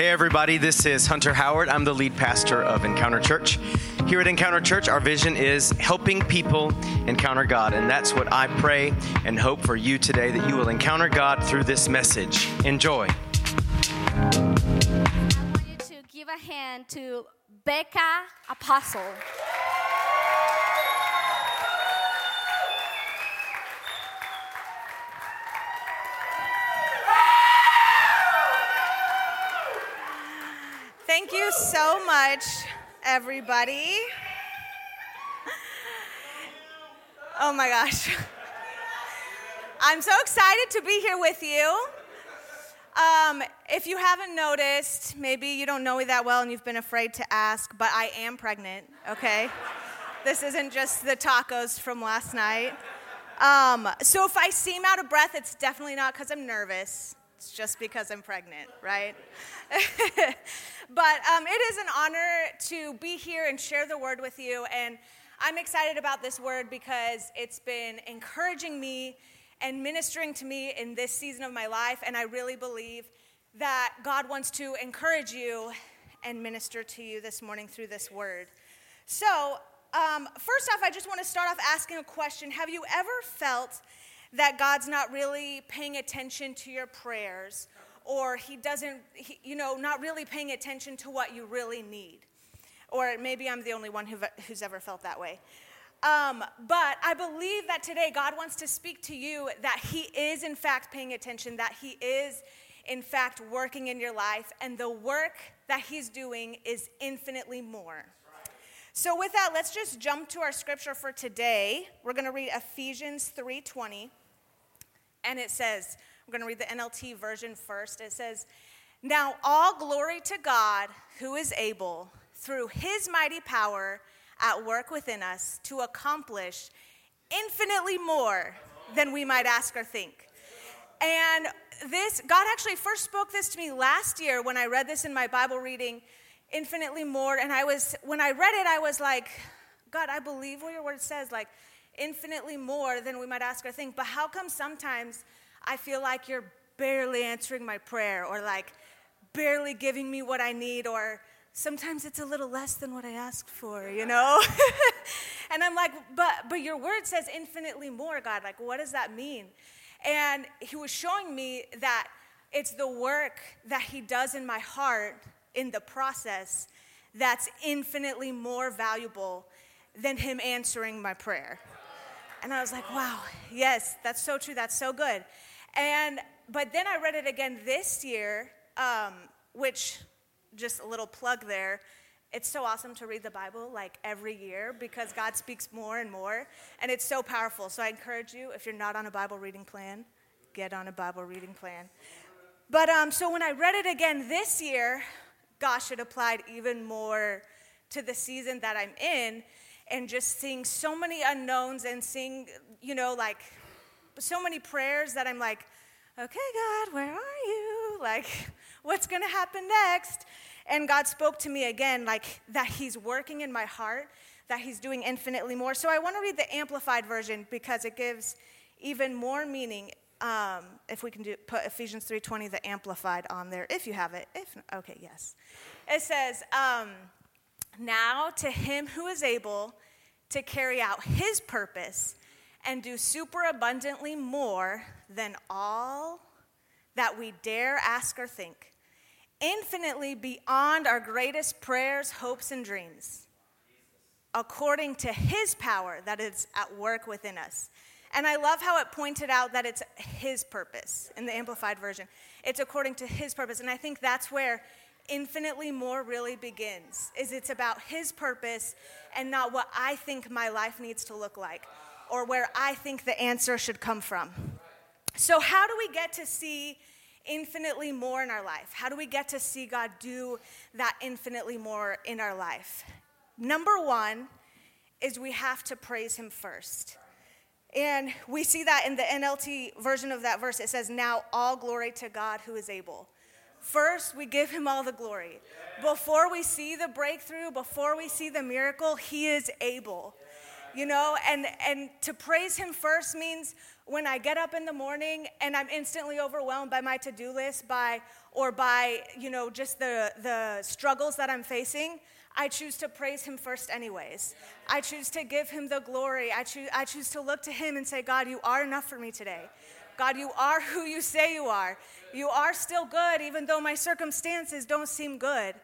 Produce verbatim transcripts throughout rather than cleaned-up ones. Hey everybody, this is Hunter Howard. I'm the lead pastor of Encounter Church. Here at Encounter Church, our vision is helping people encounter God, and that's what I pray and hope for you today, that you will encounter God through this message. Enjoy. I want you to give a hand to Becca Apostol. Thank you so much, everybody. Oh my gosh. I'm so excited to be here with you. Um, if you haven't noticed, maybe you don't know me that well and you've been afraid to ask, but I am pregnant, okay? This isn't just the tacos from last night. Um, so if I seem out of breath, it's definitely not because I'm nervous. It's just because I'm pregnant, right? But um, it is an honor to be here and share the word with you. And I'm excited about this word because it's been encouraging me and ministering to me in this season of my life. And I really believe that God wants to encourage you and minister to you this morning through this word. So um, first off, I just want to start off asking a question. Have you ever felt that God's not really paying attention to your prayers, or he doesn't, he, you know, not really paying attention to what you really need? Or maybe I'm the only one who've, who's ever felt that way. Um, but I believe that today God wants to speak to you that he is in fact paying attention, that he is in fact working in your life, and the work that he's doing is infinitely more. So with that, let's just jump to our scripture for today. We're going to read Ephesians three twenty. And it says, I'm going to read the N L T version first. It says, "Now all glory to God, who is able, through his mighty power at work within us, to accomplish infinitely more than we might ask or think." And this, God actually first spoke this to me last year when I read this in my Bible reading, infinitely more. And I was, when I read it, I was like, God, I believe what your word says, like, infinitely more than we might ask or think, but how come sometimes I feel like you're barely answering my prayer, or like barely giving me what I need, or sometimes it's a little less than what I asked for, you know? And I'm like, but but your word says infinitely more, God. Like, what does that mean? And he was showing me that it's the work that he does in my heart in the process that's infinitely more valuable than him answering my prayer. And I was like, wow, yes, that's so true. That's so good. And, but then I read it again this year, um, which, just a little plug there, it's so awesome to read the Bible like every year because God speaks more and more, and it's so powerful. So I encourage you, if you're not on a Bible reading plan, get on a Bible reading plan. But um, so when I read it again this year, gosh, it applied even more to the season that I'm in. And just seeing so many unknowns and seeing, you know, like so many prayers that I'm like, okay, God, where are you? Like, what's going to happen next? And God spoke to me again, like that he's working in my heart, that he's doing infinitely more. So I want to read the Amplified version because it gives even more meaning. Um, if we can do, put Ephesians three twenty, the Amplified, on there, if you have it. If okay, yes. It says, um, "Now to him who is able to carry out his purpose and do superabundantly more than all that we dare ask or think, infinitely beyond our greatest prayers, hopes, and dreams, according to his power that is at work within us." And I love how it pointed out that it's his purpose in the Amplified version. It's according to his purpose. And I think that's where infinitely more really begins, is it's about his purpose and not what I think my life needs to look like or where I think the answer should come from. So how do we get to see infinitely more in our life? How do we get to see God do that infinitely more in our life? Number one is we have to praise him first. And we see that in the N L T version of that verse. It says, "Now all glory to God who is able." First, we give him all the glory. Before we see the breakthrough, before we see the miracle, he is able. You know, and, and to praise him first means when I get up in the morning and I'm instantly overwhelmed by my to-do list, by or by, you know, just the, the struggles that I'm facing, I choose to praise him first anyways. I choose to give him the glory. I choose I choose to look to him and say, God, you are enough for me today. God, you are who you say you are. You are still good, even though my circumstances don't seem good.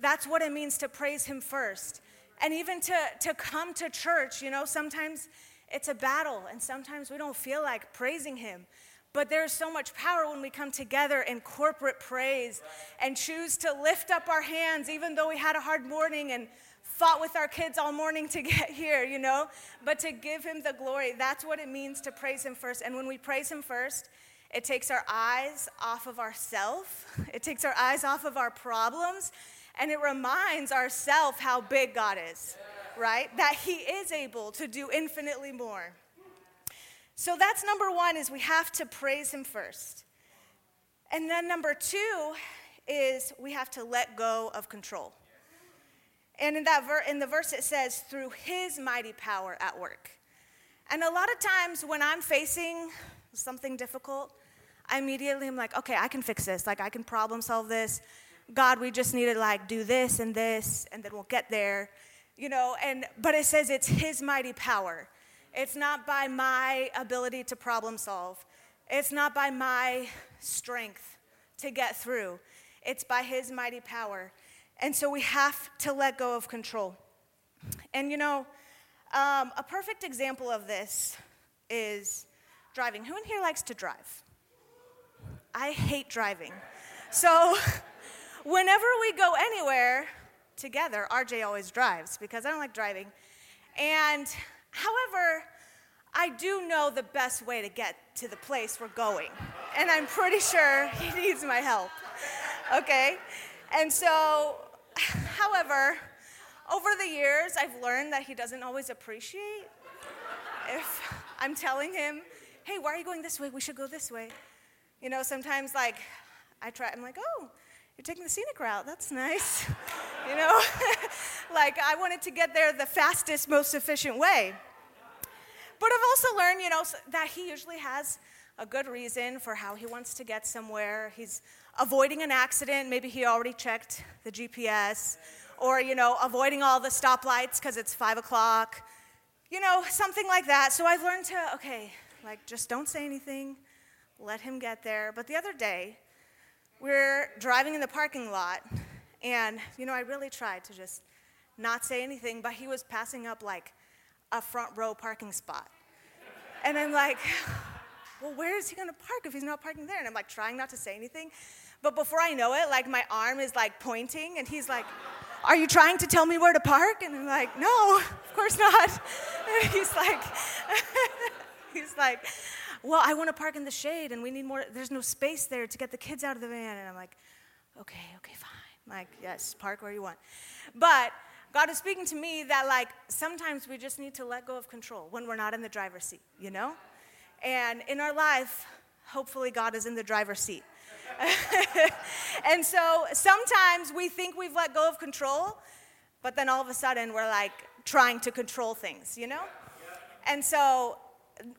That's what it means to praise him first. And even to, to come to church, you know, sometimes it's a battle, and sometimes we don't feel like praising him. But there's so much power when we come together in corporate praise and choose to lift up our hands, even though we had a hard morning and fought with our kids all morning to get here, you know. But to give him the glory, that's what it means to praise him first. And when we praise him first, it takes our eyes off of ourselves. It takes our eyes off of our problems. And it reminds ourselves how big God is, right? That he is able to do infinitely more. So that's number one, is we have to praise him first. And then number two is we have to let go of control. And in that ver- in the verse it says, through his mighty power at work. And a lot of times when I'm facing something difficult, I immediately am like, okay, I can fix this. Like, I can problem solve this. God, we just need to, like, do this and this, and then we'll get there, you know. And but it says it's his mighty power. It's not by my ability to problem solve. It's not by my strength to get through. It's by his mighty power. And so we have to let go of control. And, you know, um, a perfect example of this is driving. Who in here likes to drive? I hate driving. So... whenever we go anywhere together, R J always drives because I don't like driving. And however, I do know the best way to get to the place we're going. And I'm pretty sure he needs my help. Okay? And so, however, over the years, I've learned that he doesn't always appreciate if I'm telling him, hey, why are you going this way? We should go this way. You know, sometimes, like, I try, I'm like, oh, you're taking the scenic route. That's nice. You know, like, I wanted to get there the fastest, most efficient way. But I've also learned, you know, that he usually has a good reason for how he wants to get somewhere. He's avoiding an accident. Maybe he already checked the G P S, or, you know, avoiding all the stoplights because it's five o'clock, you know, something like that. So I've learned to, okay, like, just don't say anything. Let him get there. But the other day, we're driving in the parking lot, and, you know, I really tried to just not say anything, but he was passing up, like, a front row parking spot. And I'm like, well, where is he going to park if he's not parking there? And I'm, like, trying not to say anything. But before I know it, like, my arm is, like, pointing, and he's like, are you trying to tell me where to park? And I'm like, no, of course not. And he's like, he's like, well, I want to park in the shade, and we need more. There's no space there to get the kids out of the van. And I'm like, okay, okay, fine. I'm like, yes, park where you want. But God is speaking to me that, like, sometimes we just need to let go of control when we're not in the driver's seat, you know? And in our life, hopefully God is in the driver's seat. And so sometimes we think we've let go of control, but then all of a sudden we're, like, trying to control things, you know? And so...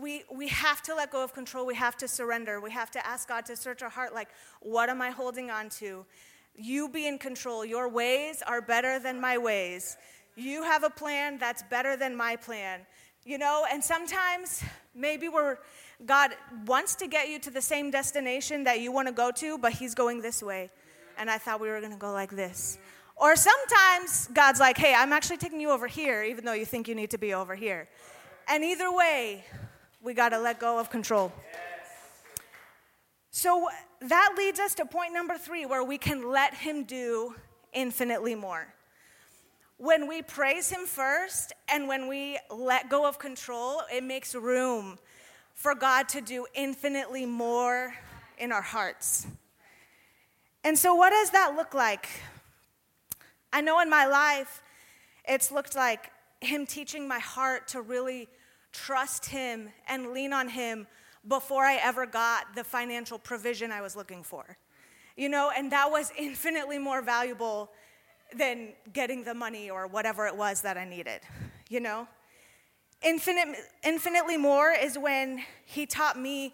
We we have to let go of control. We have to surrender. We have to ask God to search our heart, like, what am I holding on to? You be in control. Your ways are better than my ways. You have a plan that's better than my plan. You know, and sometimes maybe we're, God wants to get you to the same destination that you want to go to, but he's going this way. And I thought we were going to go like this. Or sometimes God's like, hey, I'm actually taking you over here, even though you think you need to be over here. And either way, we got to let go of control. Yes. So that leads us to point number three, where we can let him do infinitely more. When we praise him first and when we let go of control, it makes room for God to do infinitely more in our hearts. And so what does that look like? I know in my life, it's looked like him teaching my heart to really trust him and lean on him before I ever got the financial provision I was looking for. You know, and that was infinitely more valuable than getting the money or whatever it was that I needed, you know? Infinite, infinitely more is when he taught me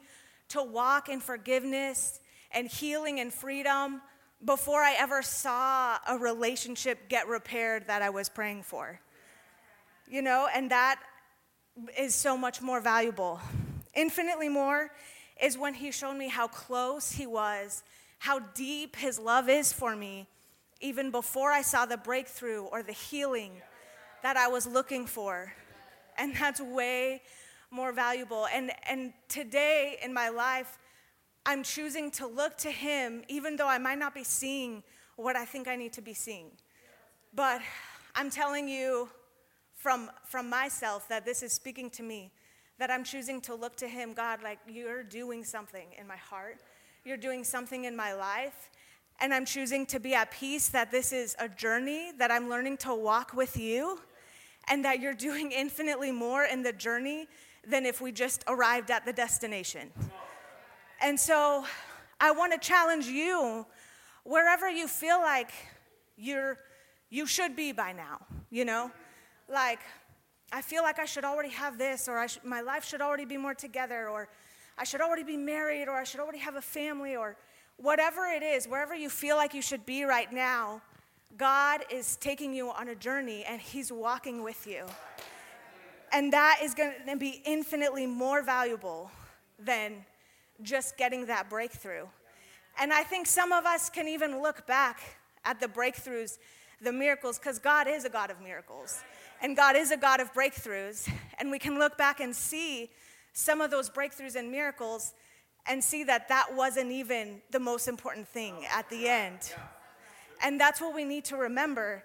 to walk in forgiveness and healing and freedom before I ever saw a relationship get repaired that I was praying for. You know, and that is so much more valuable. Infinitely more is when he showed me how close he was, how deep his love is for me, even before I saw the breakthrough or the healing that I was looking for. And that's way more valuable. And and today in my life, I'm choosing to look to him, even though I might not be seeing what I think I need to be seeing. But I'm telling you from, from myself that this is speaking to me, that I'm choosing to look to him. God, like, you're doing something in my heart. You're doing something in my life. And I'm choosing to be at peace that this is a journey, that I'm learning to walk with you, and that you're doing infinitely more in the journey than if we just arrived at the destination. And so I want to challenge you, wherever you feel like you're, you should be by now, you know? Like, I feel like I should already have this, or I sh- my life should already be more together, or I should already be married, or I should already have a family, or whatever it is, wherever you feel like you should be right now, God is taking you on a journey, and he's walking with you. And that is going to be infinitely more valuable than just getting that breakthrough. And I think some of us can even look back at the breakthroughs, the miracles, because God is a God of miracles, and God is a God of breakthroughs. And we can look back and see some of those breakthroughs and miracles and see that that wasn't even the most important thing at the end. And that's what we need to remember.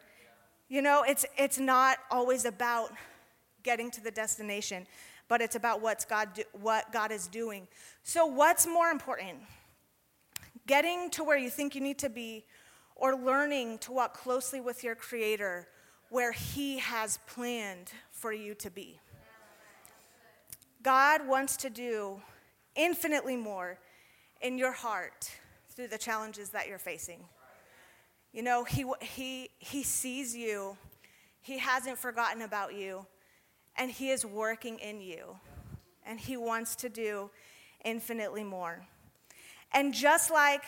You know, it's it's not always about getting to the destination, but it's about what's God do, what God is doing. So what's more important? Getting to where you think you need to be, or learning to walk closely with your Creator where he has planned for you to be? God wants to do infinitely more in your heart through the challenges that you're facing. You know, he he he sees you. He hasn't forgotten about you. And he is working in you. And he wants to do infinitely more. And just like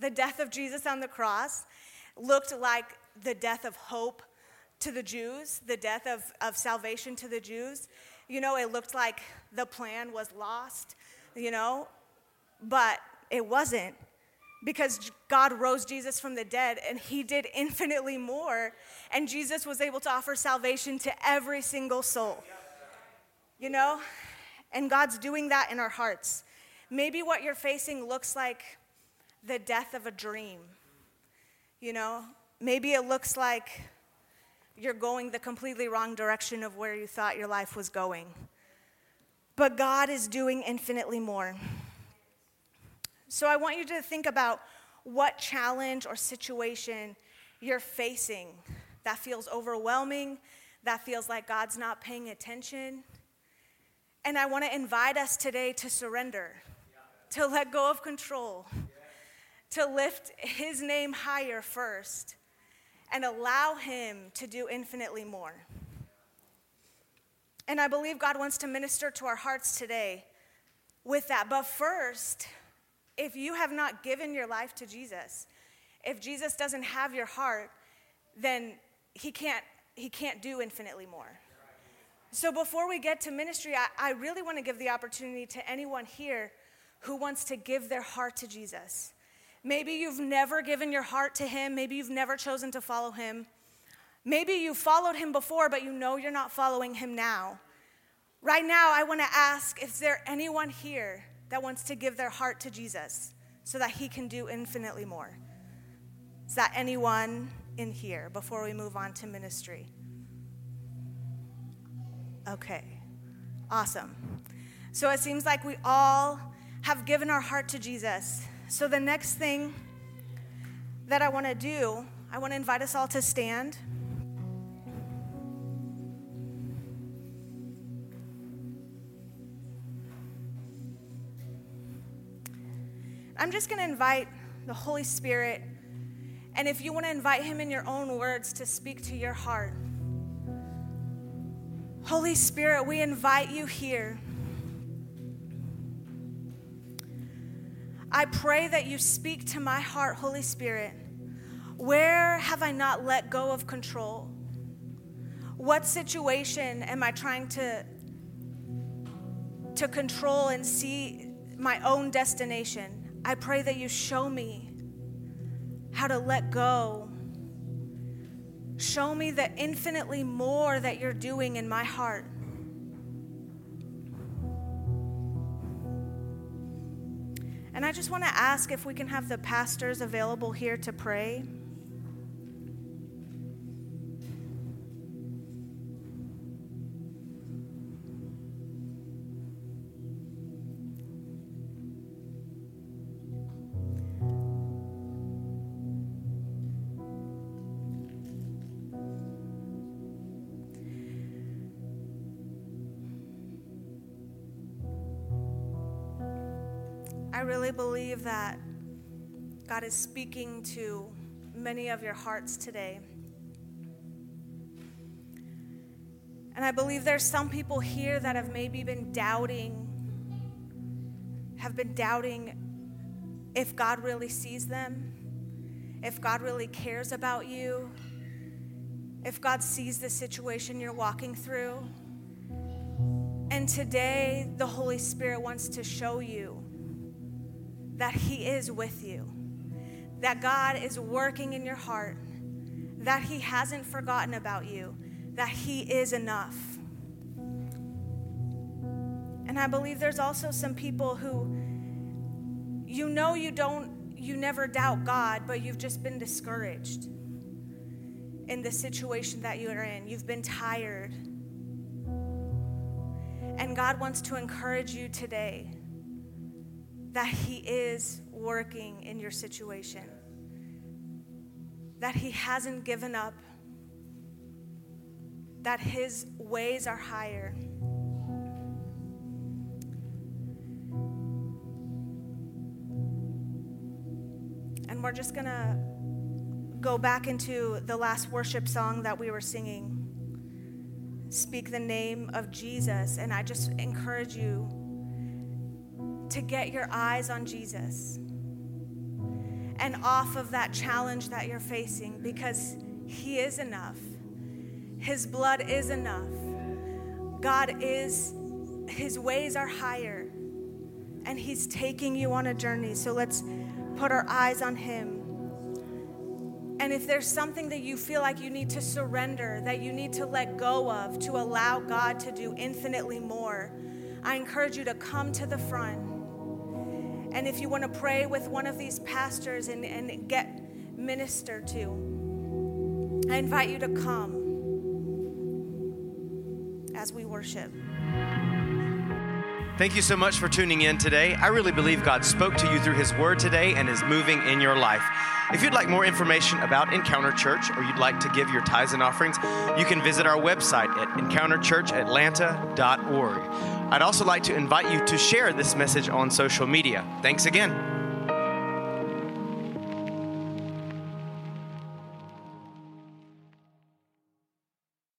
the death of Jesus on the cross looked like the death of hope to the Jews, the death of, of salvation to the Jews, you know, it looked like the plan was lost, you know, but it wasn't. Because God rose Jesus from the dead, and he did infinitely more, and Jesus was able to offer salvation to every single soul. You know? And God's doing that in our hearts. Maybe what you're facing looks like the death of a dream. You know? Maybe it looks like you're going the completely wrong direction of where you thought your life was going. But God is doing infinitely more. So I want you to think about what challenge or situation you're facing that feels overwhelming, that feels like God's not paying attention. And I want to invite us today to surrender, to let go of control, to lift his name higher first, and allow him to do infinitely more. And I believe God wants to minister to our hearts today with that. But first, if you have not given your life to Jesus, if Jesus doesn't have your heart, then he can't he can't do infinitely more. So before we get to ministry, I, I really want to give the opportunity to anyone here who wants to give their heart to Jesus. Maybe you've never given your heart to him. Maybe you've never chosen to follow him. Maybe you followed him before, but you know you're not following him now. Right now, I want to ask, is there anyone here that wants to give their heart to Jesus so that he can do infinitely more? Is that anyone in here before we move on to ministry? Okay, awesome. So it seems like we all have given our heart to Jesus. So the next thing that I want to do, I want to invite us all to stand. I'm just going to invite the Holy Spirit, and if you want to invite him in your own words to speak to your heart, Holy Spirit, we invite you here. I pray that you speak to my heart, Holy Spirit. Where have I not let go of control? What situation am I trying to, to control and see my own destination? I pray that you show me how to let go. Show me the infinitely more that you're doing in my heart. And I just want to ask if we can have the pastors available here to pray. I really believe that God is speaking to many of your hearts today. And I believe there's some people here that have maybe been doubting, have been doubting if God really sees them, if God really cares about you, if God sees the situation you're walking through. And today, the Holy Spirit wants to show you that he is with you, that God is working in your heart, that he hasn't forgotten about you, that he is enough. And I believe there's also some people who, you know you don't, you never doubt God, but you've just been discouraged in the situation that you are in. You've been tired. And God wants to encourage you today that he is working in your situation, that he hasn't given up, that his ways are higher. And we're just gonna go back into the last worship song that we were singing, Speak the Name of Jesus, and I just encourage you to get your eyes on Jesus and off of that challenge that you're facing, because he is enough. His blood is enough. God is, his ways are higher, and he's taking you on a journey. So let's put our eyes on him. And if there's something that you feel like you need to surrender, that you need to let go of to allow God to do infinitely more, I encourage you to come to the front. And if you want to pray with one of these pastors and, and get ministered to, I invite you to come as we worship. Thank you so much for tuning in today. I really believe God spoke to you through his word today and is moving in your life. If you'd like more information about Encounter Church, or you'd like to give your tithes and offerings, you can visit our website at Encounter Church Atlanta dot org. I'd also like to invite you to share this message on social media. Thanks again.